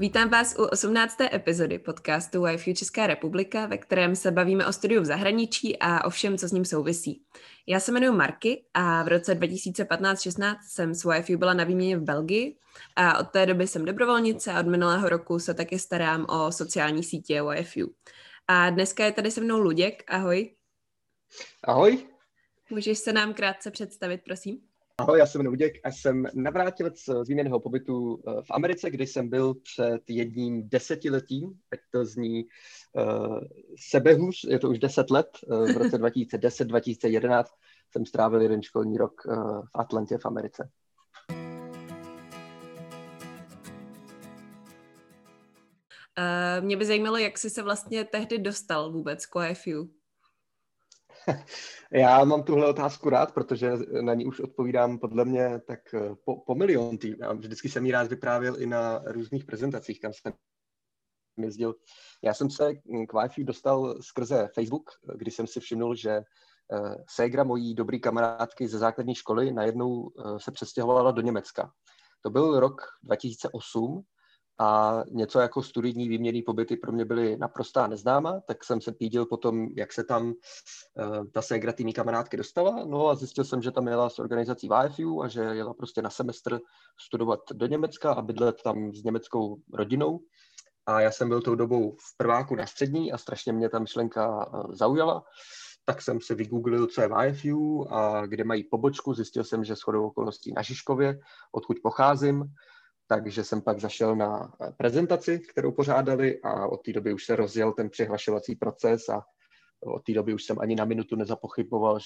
Vítám vás u 18. epizody podcastu YFU Česká republika, ve kterém se bavíme o studiu v zahraničí a o všem, co s ním souvisí. Já se jmenuji Marky a v roce 2015-16 jsem s YFU byla na výměně v Belgii a od té doby jsem dobrovolnice a od minulého roku se taky starám o sociální sítě YFU. A dneska je tady se mnou Luděk, ahoj. Ahoj. Můžeš se nám krátce představit, prosím? Ahoj, já se jmenuji Luděk a jsem navrátilec z výměnného pobytu v Americe, kde jsem byl před jedním desetiletím, tak to zní sebehůř, je to už 10 let, v roce 2010-2011 jsem strávil jeden školní rok v Atlantě v Americe. Mě by zajímalo, jak jsi se vlastně tehdy dostal vůbec k YFU? Já mám tuhle otázku rád, protože na ní už odpovídám podle mě tak po miliontý. Vždycky jsem ji rád vyprávěl i na různých prezentacích, kam jsem jezdil. Já jsem se k WIFU dostal skrze Facebook, kdy jsem si všimnul, že ségra mojí dobrý kamarádky ze základní školy najednou se přestěhovala do Německa. To byl rok 2008 a něco jako studijní výměnný pobyty pro mě byly naprostá neznáma, tak jsem se pídil potom, jak se tam ta ségra tými kamarádky dostala, no a zjistil jsem, že tam jela s organizací YFU a že jela prostě na semestr studovat do Německa a bydlet tam s německou rodinou. A já jsem byl tou dobou v prváku na střední a strašně mě ta myšlenka zaujala, tak jsem si vygooglil, co je YFU a kde mají pobočku, zjistil jsem, že shodou okolností na Žižkově, odkud pocházím. Takže jsem pak zašel na prezentaci, kterou pořádali a od té doby už se rozjel ten přihlašovací proces a od té doby už jsem ani na minutu nezapochyboval,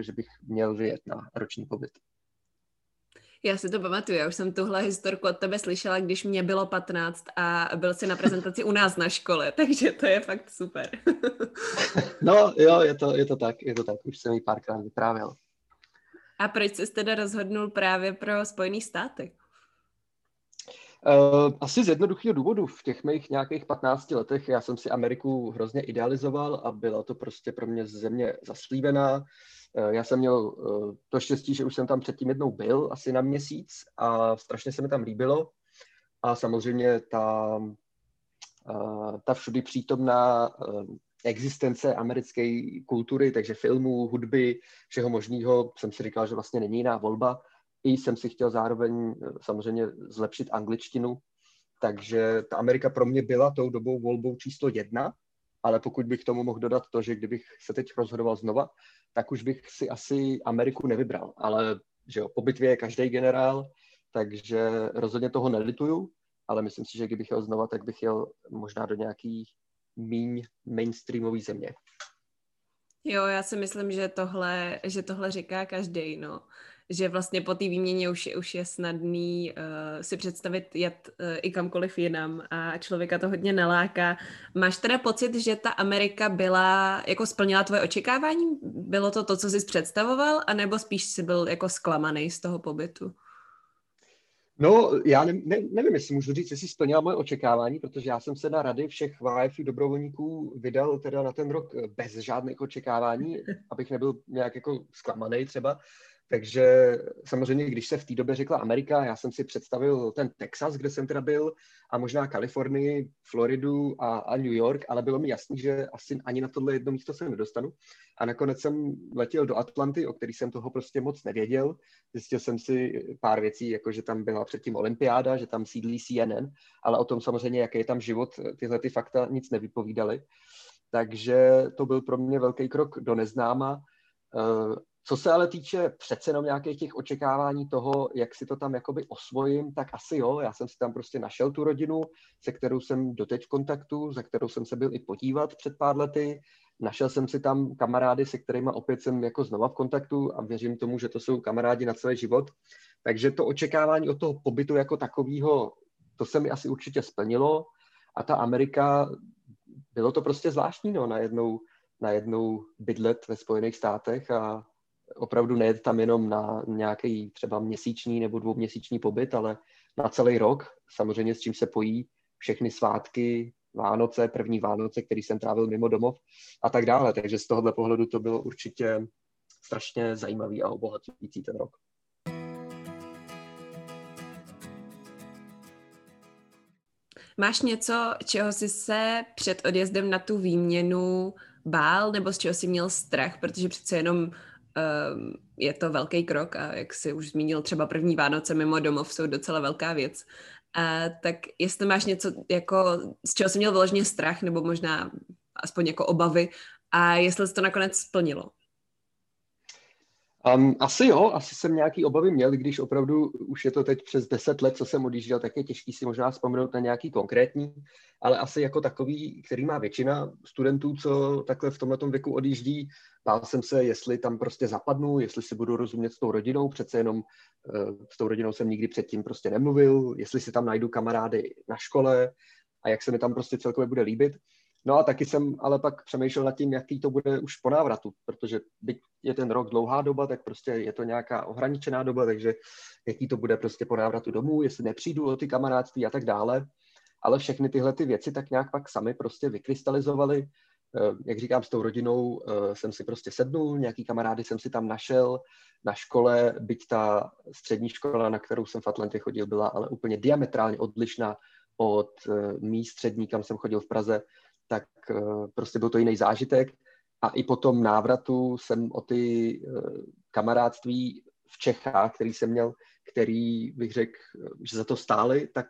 že bych měl vyjet na roční pobyt. Já si to pamatuju, já už jsem tuhle historku od tebe slyšela, když mě bylo 15 a byl jsi na prezentaci u nás na škole, takže to je fakt super. No jo, je to tak, už jsem ji párkrát vyprávěl. A proč jsi teda rozhodnul právě pro Spojený státy? Asi z jednoduchého důvodu. V těch mých nějakých 15 letech já jsem si Ameriku hrozně idealizoval a byla to prostě pro mě země zaslíbená. Já jsem měl to štěstí, že už jsem tam předtím jednou byl, asi na měsíc a strašně se mi tam líbilo. A samozřejmě ta všudy přítomná existence americké kultury, takže filmů, hudby, všeho možného, jsem si říkal, že vlastně není jiná volba. I jsem si chtěl zároveň samozřejmě zlepšit angličtinu, takže ta Amerika pro mě byla tou dobou volbou číslo 1, ale pokud bych tomu mohl dodat to, že kdybych se teď rozhodoval znova, tak už bych si asi Ameriku nevybral, ale že jo, po bitvě je každý generál, takže rozhodně toho nelituju, ale myslím si, že kdybych jel znova, tak bych jel možná do nějaký míň mainstreamový země. Jo, já si myslím, že tohle říká každý, no. Že vlastně po té výměně už je snadný si představit jet i kamkoliv jinam a člověka to hodně naláká. Máš teda pocit, že ta Amerika byla, jako splnila tvoje očekávání? Bylo to to, co jsi představoval, anebo spíš jsi byl jako zklamaný z toho pobytu? No, já nevím, jestli můžu říct, jestli splnila moje očekávání, protože já jsem se na rady všech YFU dobrovolníků vydal teda na ten rok bez žádných očekávání, abych nebyl nějak jako zklamaný třeba. Takže samozřejmě, když se v té době řekla Amerika, já jsem si představil ten Texas, kde jsem teda byl, a možná Kalifornii, Floridu a New York, ale bylo mi jasný, že asi ani na tohle jedno místo se nedostanu. A nakonec jsem letěl do Atlanty, o který jsem toho prostě moc nevěděl. Zjistil jsem si pár věcí, jako že tam byla předtím olympiáda, že tam sídlí CNN, ale o tom samozřejmě, jaký je tam život, tyhle ty fakta nic nevypovídaly. Takže to byl pro mě velký krok do neznáma. Co se ale týče přece jenom nějakých těch očekávání toho, jak si to tam jakoby osvojím, tak asi jo, já jsem si tam prostě našel tu rodinu, se kterou jsem doteď v kontaktu, za kterou jsem se byl i podívat před pár lety, našel jsem si tam kamarády, se kterými opět jsem jako znova v kontaktu a věřím tomu, že to jsou kamarádi na celý život, takže to očekávání od toho pobytu jako takového, to se mi asi určitě splnilo a ta Amerika, bylo to prostě zvláštní, no, najednou bydlet ve Spojených státech a opravdu nejet tam jenom na nějaký třeba měsíční nebo dvouměsíční pobyt, ale na celý rok, samozřejmě s čím se pojí všechny svátky, Vánoce, první Vánoce, který jsem trávil mimo domov a tak dále. Takže z tohohle pohledu to bylo určitě strašně zajímavý a obohacující ten rok. Máš něco, čeho jsi se před odjezdem na tu výměnu bál, nebo z čeho jsi měl strach, protože přece jenom je to velký krok a jak jsi už zmínil, třeba první Vánoce mimo domov jsou docela velká věc. A tak jestli máš něco, jako, z čeho jsi měl vyloženě strach, nebo možná aspoň jako obavy, a jestli se to nakonec splnilo? Asi jo, asi jsem nějaký obavy měl, když opravdu už je to teď přes 10 let, co jsem odjížděl, tak je těžký si možná vzpomenout na nějaký konkrétní, ale asi jako takový, který má většina studentů, co takhle v tomhletom věku odjíždí, bál jsem se, jestli tam prostě zapadnu, jestli si budu rozumět s tou rodinou, přece jenom s tou rodinou jsem nikdy předtím prostě nemluvil, jestli si tam najdu kamarády na škole a jak se mi tam prostě celkově bude líbit. No a taky jsem ale pak přemýšlel nad tím, jaký to bude už po návratu, protože byť je ten rok dlouhá doba, tak prostě je to nějaká ohraničená doba, takže jaký to bude prostě po návratu domů, jestli nepřijdu o ty kamarádství a tak dále. Ale všechny tyhle ty věci tak nějak pak sami prostě vykrystalizovaly. Jak říkám, s tou rodinou jsem si prostě sednul, nějaký kamarády jsem si tam našel na škole, byť ta střední škola, na kterou jsem v Atlantě chodil, byla ale úplně diametrálně odlišná od mý střední, kam jsem chodil v Praze, tak prostě byl to jiný zážitek. A i po tom návratu jsem o ty kamarádství v Čechách, který jsem měl, který bych řekl, že za to stály, tak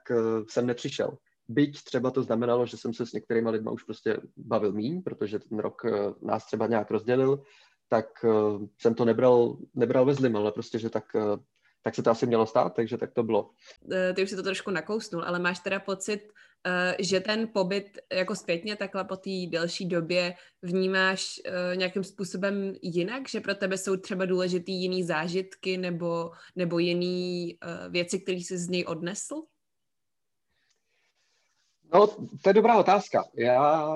jsem nepřišel. Byť třeba to znamenalo, že jsem se s některýma lidma už prostě bavil míň, protože ten rok nás třeba nějak rozdělil, tak jsem to nebral ve zlým, ale prostě, že tak se to asi mělo stát, takže tak to bylo. Ty už si to trošku nakousnul, ale máš teda pocit, že ten pobyt jako zpětně takhle po té delší době vnímáš nějakým způsobem jinak, že pro tebe jsou třeba důležitý jiný zážitky nebo jiný věci, které jsi z něj odnesl? No, to je dobrá otázka. Já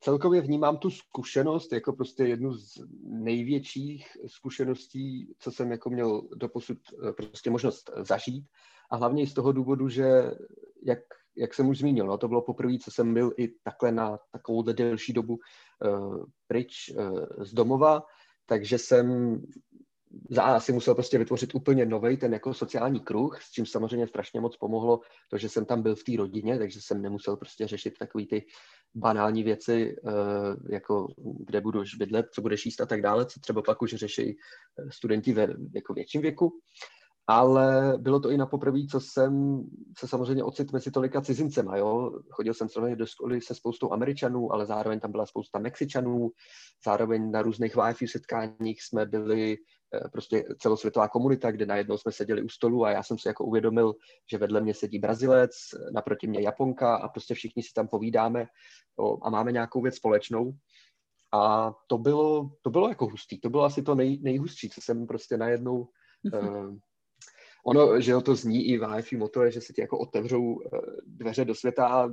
celkově vnímám tu zkušenost jako prostě jednu z největších zkušeností, co jsem jako měl doposud prostě možnost zažít. A hlavně z toho důvodu, že jak jsem už zmínil, no, to bylo poprvé, co jsem byl i takhle na takovou delší dobu pryč z domova, takže jsem asi musel prostě vytvořit úplně novej ten jako sociální kruh, s čím samozřejmě strašně moc pomohlo to, že jsem tam byl v té rodině, takže jsem nemusel prostě řešit takový ty banální věci, jako kde budeš bydlet, co budeš jíst a tak dále, co třeba pak už řeší studenti ve jako větším věku. Ale bylo to i na poprvé, co jsem se samozřejmě ocitl mezi tolika cizincema, jo. Chodil jsem samozřejmě do školy se spoustou Američanů, ale zároveň tam byla spousta Mexičanů, zároveň na různých YFU setkáních jsme byli prostě celosvětová komunita, kde najednou jsme seděli u stolu a já jsem si jako uvědomil, že vedle mě sedí Brazilec, naproti mě Japonka a prostě všichni si tam povídáme a máme nějakou věc společnou. A to bylo jako hustý, to bylo asi to nejhustší, co jsem prostě najednou... Ono, že jo, to zní i VIFU motto, že se ti jako otevřou dveře do světa a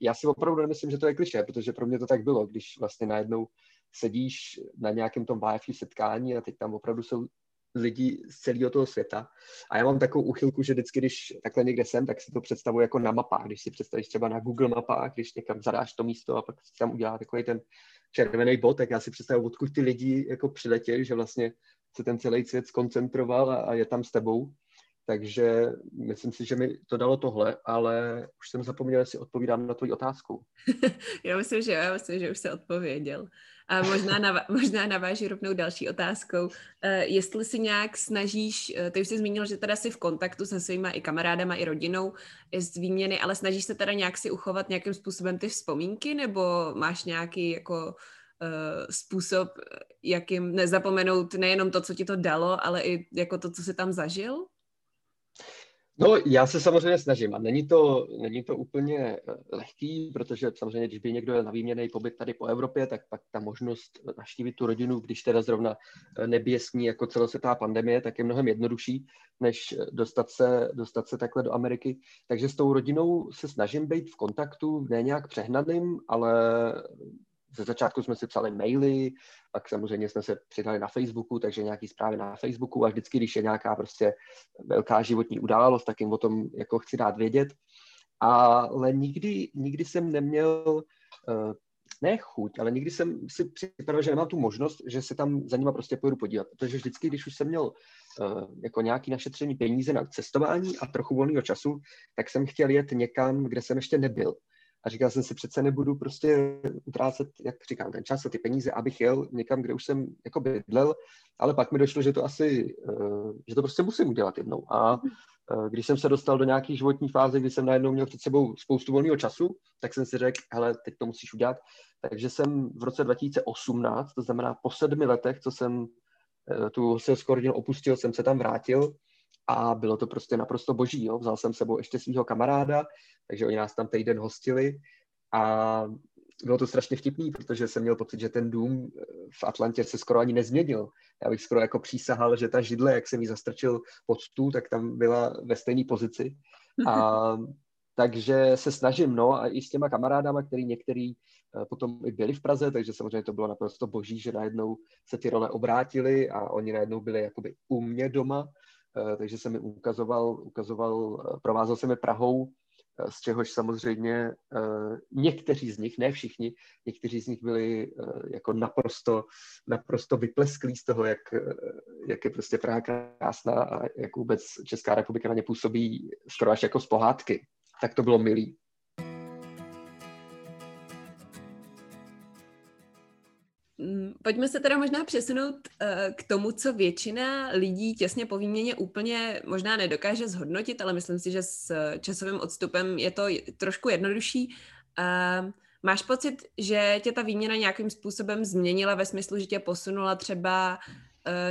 já si opravdu nemyslím, že to je klišé, protože pro mě to tak bylo, když vlastně najednou sedíš na nějakém tom VIFU setkání a teď tam opravdu jsou lidi z celého toho světa. A já mám takovou úchylku, že vždycky, když takhle někde jsem, tak si to představuji jako na mapách. Když si představíš třeba na Google mapách, když někam zadáš to místo a pak si tam udělá takový ten červený bod, tak já si představuji, odkud ty lidi jako přiletěli, že vlastně se ten celý svět skoncentroval a je tam s tebou. Takže myslím si, že mi to dalo tohle, ale už jsem zapomněl, jestli odpovídám na tvoji otázku. Já myslím, že už se odpověděl. A možná navážu rovnou další otázkou. Jestli si nějak snažíš, ty už jsi zmínil, že teda jsi v kontaktu se svýma i kamarádama, i rodinou z výměny, ale snažíš se teda nějak si uchovat nějakým způsobem ty vzpomínky, nebo máš nějaký jako způsob, jakým nezapomenout nejenom to, co ti to dalo, ale i jako to, co jsi tam zažil? No, já se samozřejmě snažím a není to úplně lehký, protože samozřejmě, když by někdo jel na výměnný pobyt tady po Evropě, tak pak ta možnost navštívit tu rodinu, když teda zrovna nebije s ní jako celosvětová pandemie, tak je mnohem jednodušší, než dostat se takhle do Ameriky. Takže s tou rodinou se snažím být v kontaktu, ne nějak přehnaným, ale... Ze začátku jsme si psali maily, pak samozřejmě jsme se přidali na Facebooku, takže nějaký zprávy na Facebooku a vždycky, když je nějaká prostě velká životní událost, tak jim o tom jako chci dát vědět. Ale nikdy jsem neměl, ne chuť, ale nikdy jsem si připravil, že nemám tu možnost, že se tam za nima prostě pojedu podívat. Protože vždycky, když už jsem měl jako nějaký našetřený peníze na cestování a trochu volného času, tak jsem chtěl jet někam, kde jsem ještě nebyl. A říkal jsem si, přece nebudu prostě utrácet, jak říkám, ten čas a ty peníze, abych jel někam, kde už jsem jako bydlel, ale pak mi došlo, že to asi, že to prostě musím udělat jednou. A když jsem se dostal do nějaké životní fáze, kdy jsem najednou měl před sebou spoustu volného času, tak jsem si řekl, hele, teď to musíš udělat. Takže jsem v roce 2018, to znamená po 7 letech, co jsem tu hostelskou rodinu opustil, jsem se tam vrátil. A bylo to prostě naprosto boží, jo. Vzal jsem s sebou ještě svého kamaráda, takže oni nás tam týden hostili a bylo to strašně vtipný, protože jsem měl pocit, že ten dům v Atlantě se skoro ani nezměnil. Já bych skoro jako přísahal, že ta židle, jak jsem ji zastrčil pod stůl, tak tam byla ve stejné pozici. A takže se snažím, no, a i s těma kamarádama, který některý potom i byli v Praze, takže samozřejmě to bylo naprosto boží, že najednou se ty role obrátily a oni najednou byli jakoby u mě doma. Takže jsem mi provázal jsem je Prahou, z čehož samozřejmě někteří z nich, ne všichni, někteří z nich byli jako naprosto vyplesklí z toho, jak je prostě Praha krásná a jak vůbec Česká republika na ně působí skoro až jako z pohádky. Tak to bylo milý. Pojďme se teda možná přesunout k tomu, co většina lidí těsně po výměně úplně možná nedokáže zhodnotit, ale myslím si, že s časovým odstupem je to trošku jednodušší. Máš pocit, že tě ta výměna nějakým způsobem změnila ve smyslu, že tě posunula třeba,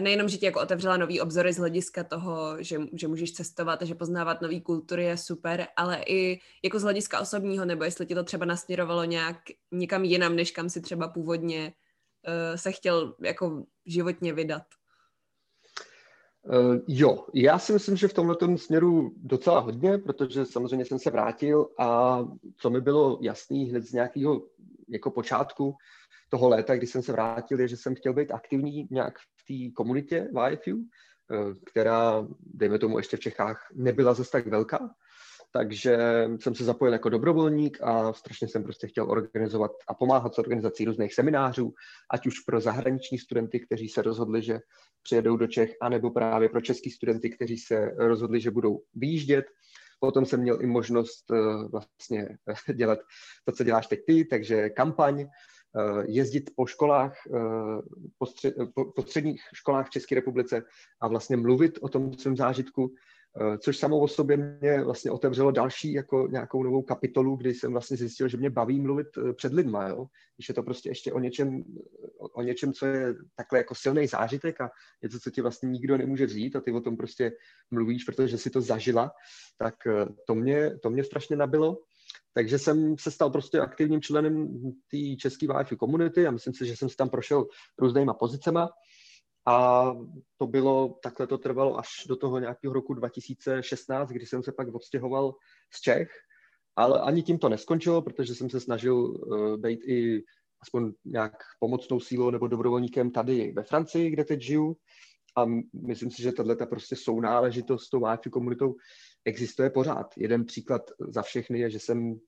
nejenom, že tě jako otevřela nový obzory z hlediska toho, že můžeš cestovat a že poznávat nový kultury je super, ale i jako z hlediska osobního, nebo jestli tě to třeba nasměrovalo nějak někam jinam, než kam si třeba původně se chtěl jako životně vydat? Jo, já si myslím, že v tomhletom směru docela hodně, protože samozřejmě jsem se vrátil a co mi bylo jasný hned z nějakého jako počátku toho léta, když jsem se vrátil, je, že jsem chtěl být aktivní nějak v té komunitě YFU, která, dejme tomu, ještě v Čechách nebyla zase tak velká. Takže jsem se zapojil jako dobrovolník a strašně jsem prostě chtěl organizovat a pomáhat s organizací různých seminářů, ať už pro zahraniční studenty, kteří se rozhodli, že přijedou do Čech, anebo právě pro český studenty, kteří se rozhodli, že budou vyjíždět. Potom jsem měl i možnost vlastně dělat to, co děláš teď ty, takže kampaň, jezdit po školách, po středních školách v České republice a vlastně mluvit o tom svém zážitku, což samou o sobě mě vlastně otevřelo další jako nějakou novou kapitolu, kdy jsem vlastně zjistil, že mě baví mluvit před lidma, jo? Když je to prostě ještě o něčem, co je takhle jako silný zážitek a něco, co ti vlastně nikdo nemůže říct a ty o tom prostě mluvíš, protože si to zažila, tak to mě strašně nabilo. Takže jsem se stal prostě aktivním členem té české WIFU komunity a myslím si, že jsem se tam prošel různýma pozicema. A to bylo, takhle to trvalo až do toho nějakého roku 2016, kdy jsem se pak odstěhoval z Čech, ale ani tím to neskončilo, protože jsem se snažil být i aspoň nějak pomocnou sílou nebo dobrovolníkem tady ve Francii, kde teď žiju. A myslím si, že tato prostě sounáležitost s tou WIFU komunitou existuje pořád. Jeden příklad za všechny je, že jsem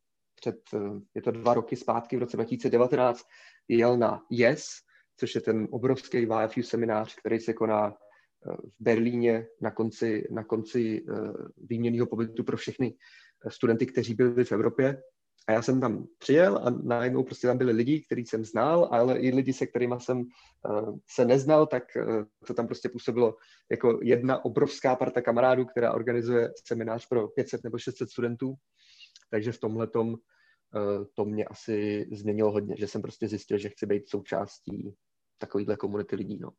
je to 2 roky zpátky, v roce 2019, jel na YES, což je ten obrovský WIFU seminář, který se koná v Berlíně na konci výměnného pobytu pro všechny studenty, kteří byli v Evropě. A já jsem tam přijel a najednou prostě tam byli lidi, který jsem znal, ale i lidi, se kterými jsem se neznal, tak to tam prostě působilo jako jedna obrovská parta kamarádů, která organizuje seminář pro 500 nebo 600 studentů. Takže v tomhletom to mě asi změnilo hodně, že jsem prostě zjistil, že chci být součástí takovýhle komunity lidí, no.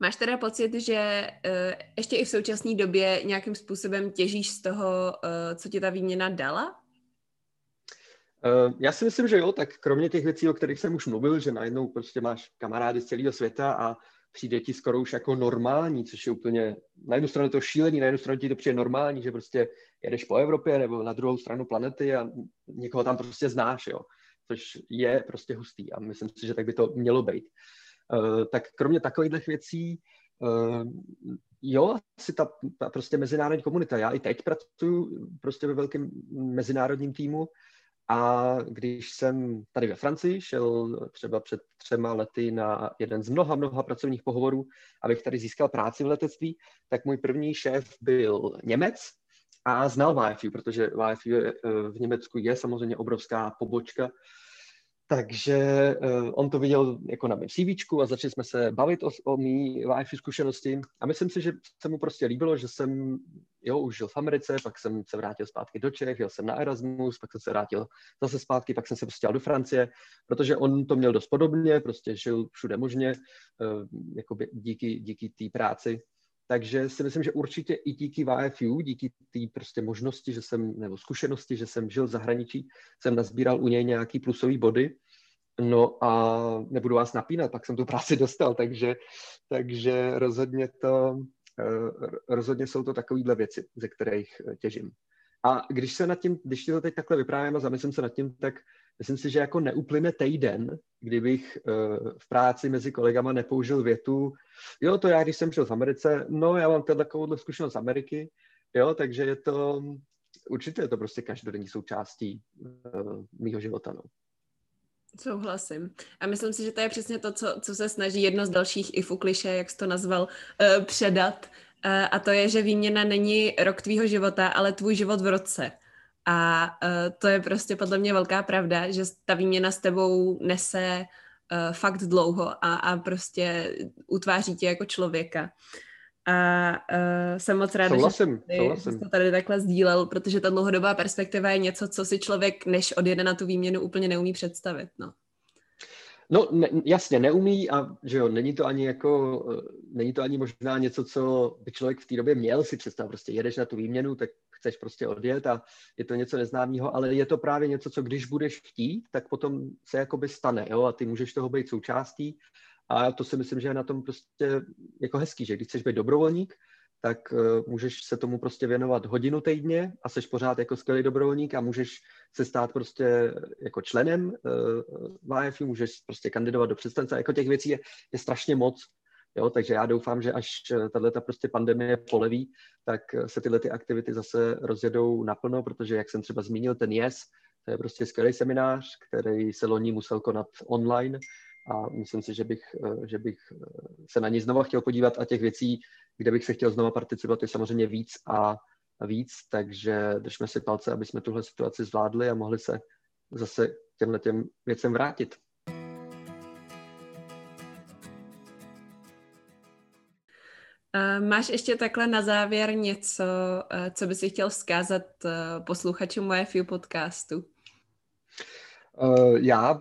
Máš teda pocit, že ještě i v současné době nějakým způsobem těžíš z toho, co ti ta výměna dala? Já si myslím, že jo, tak kromě těch věcí, o kterých jsem už mluvil, že najednou prostě máš kamarády z celého světa a přijde ti skoro už jako normální, což je úplně, na jednu stranu to šílený, na jednu stranu ti to přijde normální, že prostě jedeš po Evropě nebo na druhou stranu planety a někoho tam prostě znáš, jo, což je prostě hustý a myslím si, že tak by to mělo být. Tak kromě takových věcí, jo, asi ta prostě mezinárodní komunita, já i teď pracuji prostě ve velkém mezinárodním týmu A když jsem tady ve Francii šel třeba před 3 lety na jeden z mnoha pracovních pohovorů, abych tady získal práci v letectví, tak můj první šéf byl Němec a znal VIFU, protože VIFU v Německu je samozřejmě obrovská pobočka. Takže on to viděl jako na mém CVčku a začali jsme se bavit o mý VIFU zkušenosti. A myslím si, že se mu prostě líbilo, že jsem už žil v Americe, pak jsem se vrátil zpátky do Čech, jel jsem na Erasmus, pak jsem se vrátil zase zpátky, pak jsem se prostě jel do Francie, protože on to měl dost podobně, prostě žil všude možně, jako díky té práci. Takže si myslím, že určitě i díky YFU, díky té prostě možnosti, že jsem, nebo zkušenosti, že jsem žil v zahraničí, jsem nazbíral u něj nějaký plusový body. No a nebudu vás napínat, pak jsem tu práci dostal, takže rozhodně jsou to takovýhle věci, ze kterých těžím. A když to teď takhle vyprávím a zamyslím se nad tím, tak myslím si, že jako neuplyne týden, kdybych v práci mezi kolegama nepoužil větu, jo, to já, když jsem šel z Americe, no, já mám takovouhle zkušenost z Ameriky, jo, takže určitě je to prostě každodenní součástí mýho života, no. Souhlasím. A myslím si, že to je přesně to, co se snaží jedno z dalších IFU klišé, jak jsi to nazval, předat. A to je, že výměna není rok tvýho života, ale tvůj život v roce. A to je prostě podle mě velká pravda, že ta výměna s tebou nese fakt dlouho a prostě utváří tě jako člověka. A jsem moc ráda, že jsi to tady takhle sdílel, protože ta dlouhodobá perspektiva je něco, co si člověk, než odjede na tu výměnu, úplně neumí představit, no. No ne, jasně, neumí a že jo, není to ani možná něco, co by člověk v té době měl si představit. Prostě jedeš na tu výměnu, tak chceš prostě odjet a je to něco neznámého, ale je to právě něco, co když budeš chtít, tak potom se jakoby stane, jo, a ty můžeš toho být součástí a to si myslím, že je na tom prostě jako hezký, že když chceš být dobrovolník, tak můžeš se tomu prostě věnovat hodinu týdně a seš pořád jako skvělý dobrovolník a můžeš se stát prostě jako členem YFU, můžeš prostě kandidovat do představenstva, jako těch věcí je strašně moc, jo, takže já doufám, že až tato prostě pandemie poleví, tak se tyhle ty aktivity zase rozjedou naplno, protože jak jsem třeba zmínil ten YES, to je prostě skvělý seminář, který se loni musel konat online a myslím si, že bych se na ní znova chtěl podívat a těch věcí, kde bych se chtěl znova participovat, je samozřejmě víc a víc, takže držme si palce, aby jsme tuhle situaci zvládli a mohli se zase těmhletěm věcem vrátit. Máš ještě takhle na závěr něco, co by si chtěl vzkázat posluchačům YFU podcastu? Já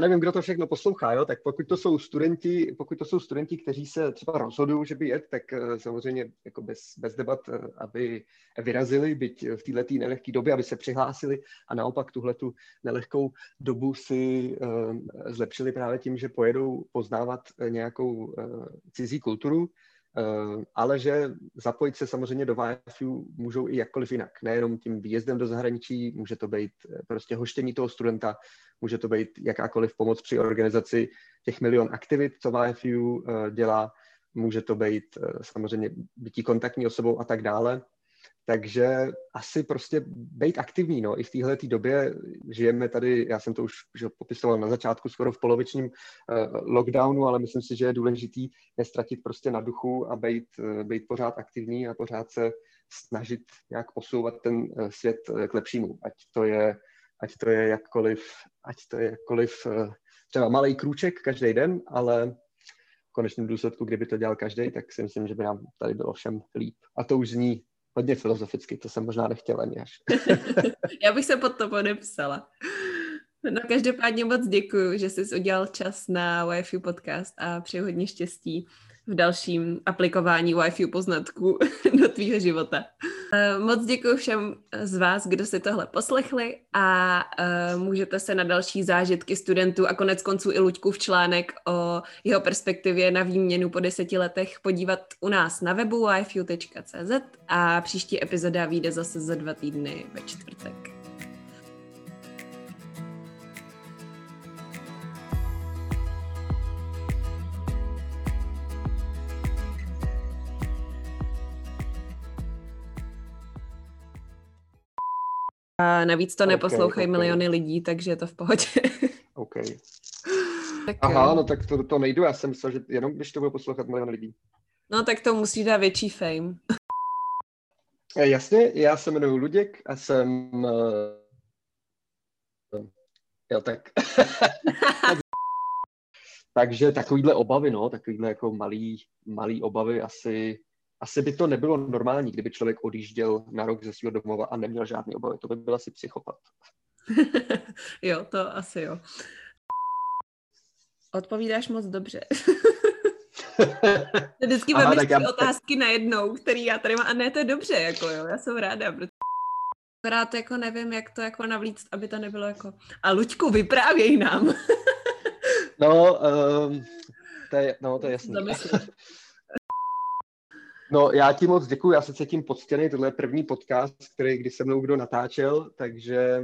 nevím, kdo to všechno poslouchá, jo, tak pokud to jsou studenti, kteří se třeba rozhodují, že by jet, tak samozřejmě jako bez debat, aby vyrazili, byť v této nelehké době, aby se přihlásili a naopak tuhletu nelehkou dobu si zlepšili právě tím, že pojedou poznávat nějakou cizí kulturu, ale že zapojit se samozřejmě do YFU můžou i jakkoliv jinak. Nejenom tím výjezdem do zahraničí, může to být prostě hoštění toho studenta, může to být jakákoliv pomoc při organizaci těch milion aktivit, co YFU dělá, může to být samozřejmě bytí kontaktní osobou a tak dále. Takže asi prostě být aktivní, no, i v téhleté době žijeme tady, já jsem to už popisoval na začátku, skoro v polovičním lockdownu, ale myslím si, že je důležitý nestratit prostě na duchu a být pořád aktivní a pořád se snažit nějak posouvat ten svět k lepšímu, ať to je jakkoliv třeba malej krůček každý den, ale v konečném důsledku, kdyby to dělal každý, tak si myslím, že by nám tady bylo všem líp. A to už zní hodně filozoficky, to jsem možná nechtěla ani až. Já bych se pod to podepsala. No každopádně moc děkuju, že jsi udělal čas na YFU podcast a přeju hodně štěstí v dalším aplikování YFU poznatků do tvýho života. Moc děkuju všem z vás, kdo si tohle poslechli a můžete se na další zážitky studentů a koneckonců i Luďkův článek o jeho perspektivě na výměnu po 10 letech podívat u nás na webu yfu.cz a příští epizoda vyjde zase za 2 týdny ve čtvrtek. A navíc to neposlouchají miliony lidí, takže je to v pohodě. Okay. Tak, aha, no tak to nejdu, já jsem myslel, že jenom když to bude poslouchat milion lidí. No tak to musí dát větší fame. Jasně, já se jmenuji Luděk a jsem... Jo, tak... Takže takovýhle obavy, no, takovýhle jako malý obavy asi by to nebylo normální, kdyby člověk odjížděl na rok ze svého domova a neměl žádný obavy. To by byl asi psychopat. Jo, to asi jo. Odpovídáš moc dobře. Vždycky mám tři otázky najednou, který já tady mám. A ne, to je dobře, jako jo, já jsem ráda, protože akorát jako nevím, jak to jako navlíct, aby to nebylo jako... A Luďku, vyprávěj nám. To je jasný. No, já ti moc děkuju, já se cítím poctěný, tohle je první podcast, který když se mnou kdo natáčel, takže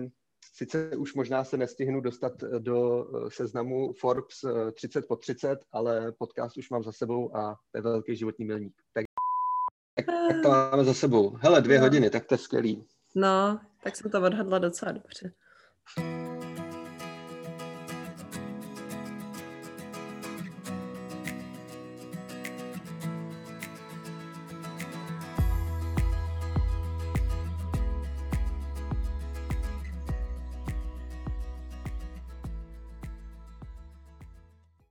sice už možná se nestihnu dostat do seznamu Forbes 30 po 30, ale podcast už mám za sebou a to je velký životní milník. Tak to máme za sebou. Hele, 2 hodiny, tak to je skvělý. No, tak jsem to odhadla docela dobře.